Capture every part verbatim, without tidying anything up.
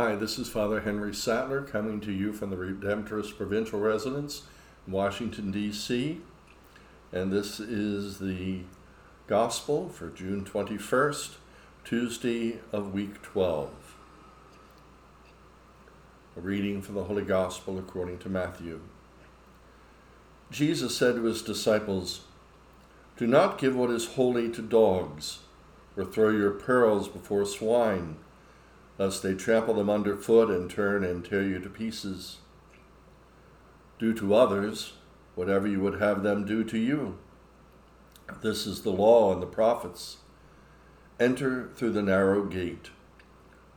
Hi, this is Father Henry Sattler coming to you from the Redemptorist Provincial Residence in Washington, D C, and this is the Gospel for June twenty-first, Tuesday of week twelve. A reading from the Holy Gospel according to Matthew. Jesus said to his disciples, "Do not give what is holy to dogs, or throw your pearls before swine, lest they trample them underfoot and turn and tear you to pieces. Do to others whatever you would have them do to you. This is the law and the prophets. Enter through the narrow gate,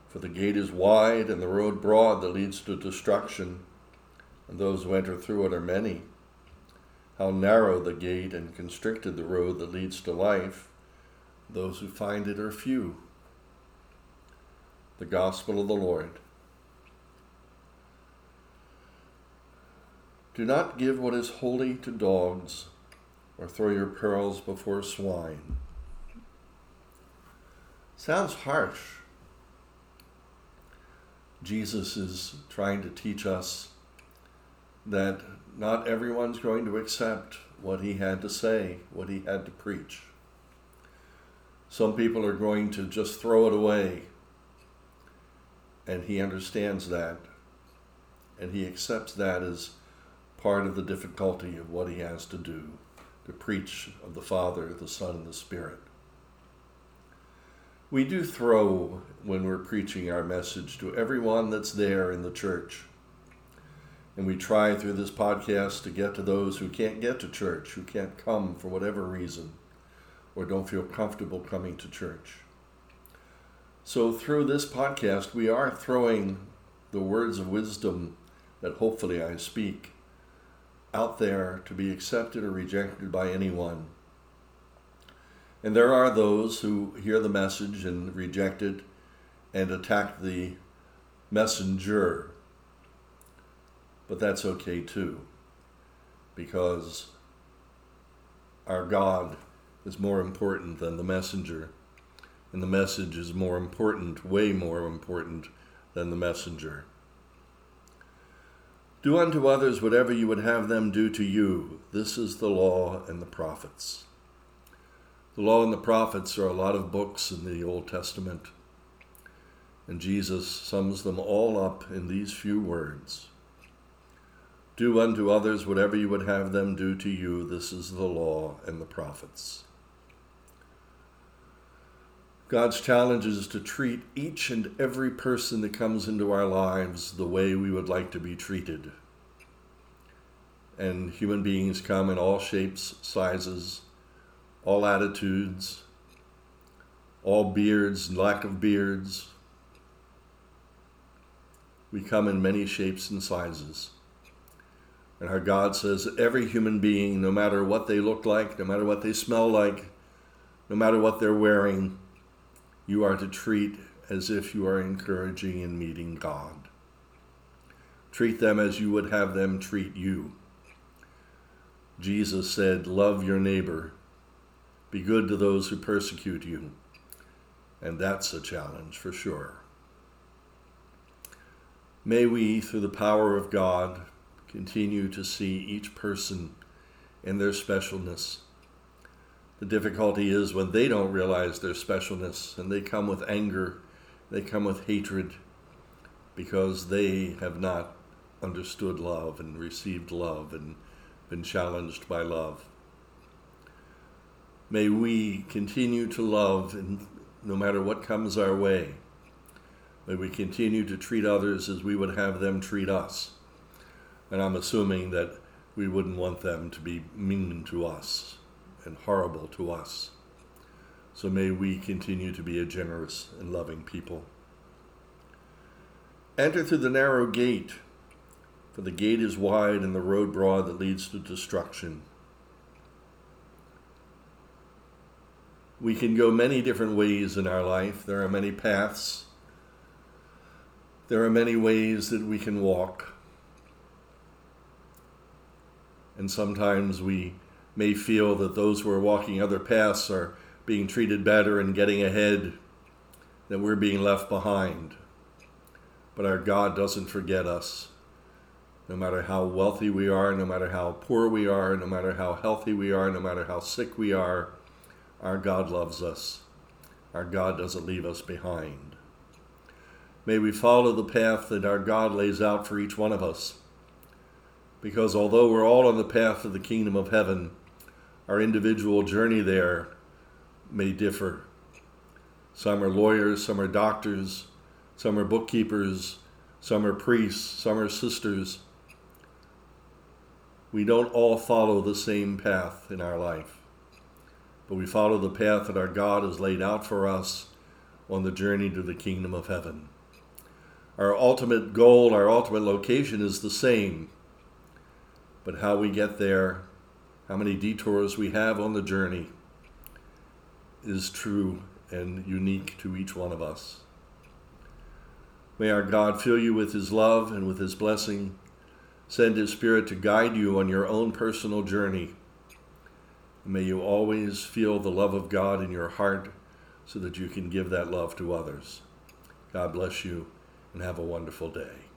for the gate is wide and the road broad that leads to destruction, and those who enter through it are many. How narrow the gate and constricted the road that leads to life, those who find it are few." The Gospel of the Lord. Do not give what is holy to dogs, or throw your pearls before swine. Sounds harsh. Jesus is trying to teach us that not everyone's going to accept what he had to say, what he had to preach. Some people are going to just throw it away. And he understands that, and he accepts that as part of the difficulty of what he has to do, to preach of the Father, the Son, and the Spirit. We do throw, when we're preaching our message, to everyone that's there in the church. And we try through this podcast to get to those who can't get to church, who can't come for whatever reason, or don't feel comfortable coming to church. So through this podcast, we are throwing the words of wisdom that hopefully I speak out there to be accepted or rejected by anyone. And there are those who hear the message and reject it and attack the messenger. But that's okay too, because our God is more important than the messenger. And the message is more important, way more important than the messenger. Do unto others whatever you would have them do to you. This is the law and the prophets. The law and the prophets are a lot of books in the Old Testament. And Jesus sums them all up in these few words. Do unto others whatever you would have them do to you. This is the law and the prophets. God's challenge is to treat each and every person that comes into our lives the way we would like to be treated. And human beings come in all shapes, sizes, all attitudes, all beards and lack of beards. We come in many shapes and sizes. And our God says every human being, no matter what they look like, no matter what they smell like, no matter what they're wearing, you are to treat as if you are encouraging and meeting God. Treat them as you would have them treat you. Jesus said, love your neighbor. Be good to those who persecute you. And that's a challenge for sure. May we, through the power of God, continue to see each person in their specialness. The difficulty is when they don't realize their specialness and they come with anger, they come with hatred because they have not understood love and received love and been challenged by love. May we continue to love and no matter what comes our way. May we continue to treat others as we would have them treat us. And I'm assuming that we wouldn't want them to be mean to us and horrible to us. So may we continue to be a generous and loving people. Enter through the narrow gate, for the gate is wide and the road broad that leads to destruction. We can go many different ways in our life. There are many paths. There are many ways that we can walk. And sometimes we may feel that those who are walking other paths are being treated better and getting ahead, that we're being left behind. But our God doesn't forget us. No matter how wealthy we are, no matter how poor we are, no matter how healthy we are, no matter how sick we are, our God loves us. Our God doesn't leave us behind. May we follow the path that our God lays out for each one of us. Because although we're all on the path of the kingdom of heaven, our individual journey there may differ. Some are lawyers, some are doctors, some are bookkeepers, some are priests, some are sisters. We don't all follow the same path in our life, but we follow the path that our God has laid out for us on the journey to the kingdom of heaven. Our ultimate goal, our ultimate location is the same, but how we get there, how many detours we have on the journey, is true and unique to each one of us. May our God fill you with his love and with his blessing. Send his Spirit to guide you on your own personal journey. May you always feel the love of God in your heart so that you can give that love to others. God bless you and have a wonderful day.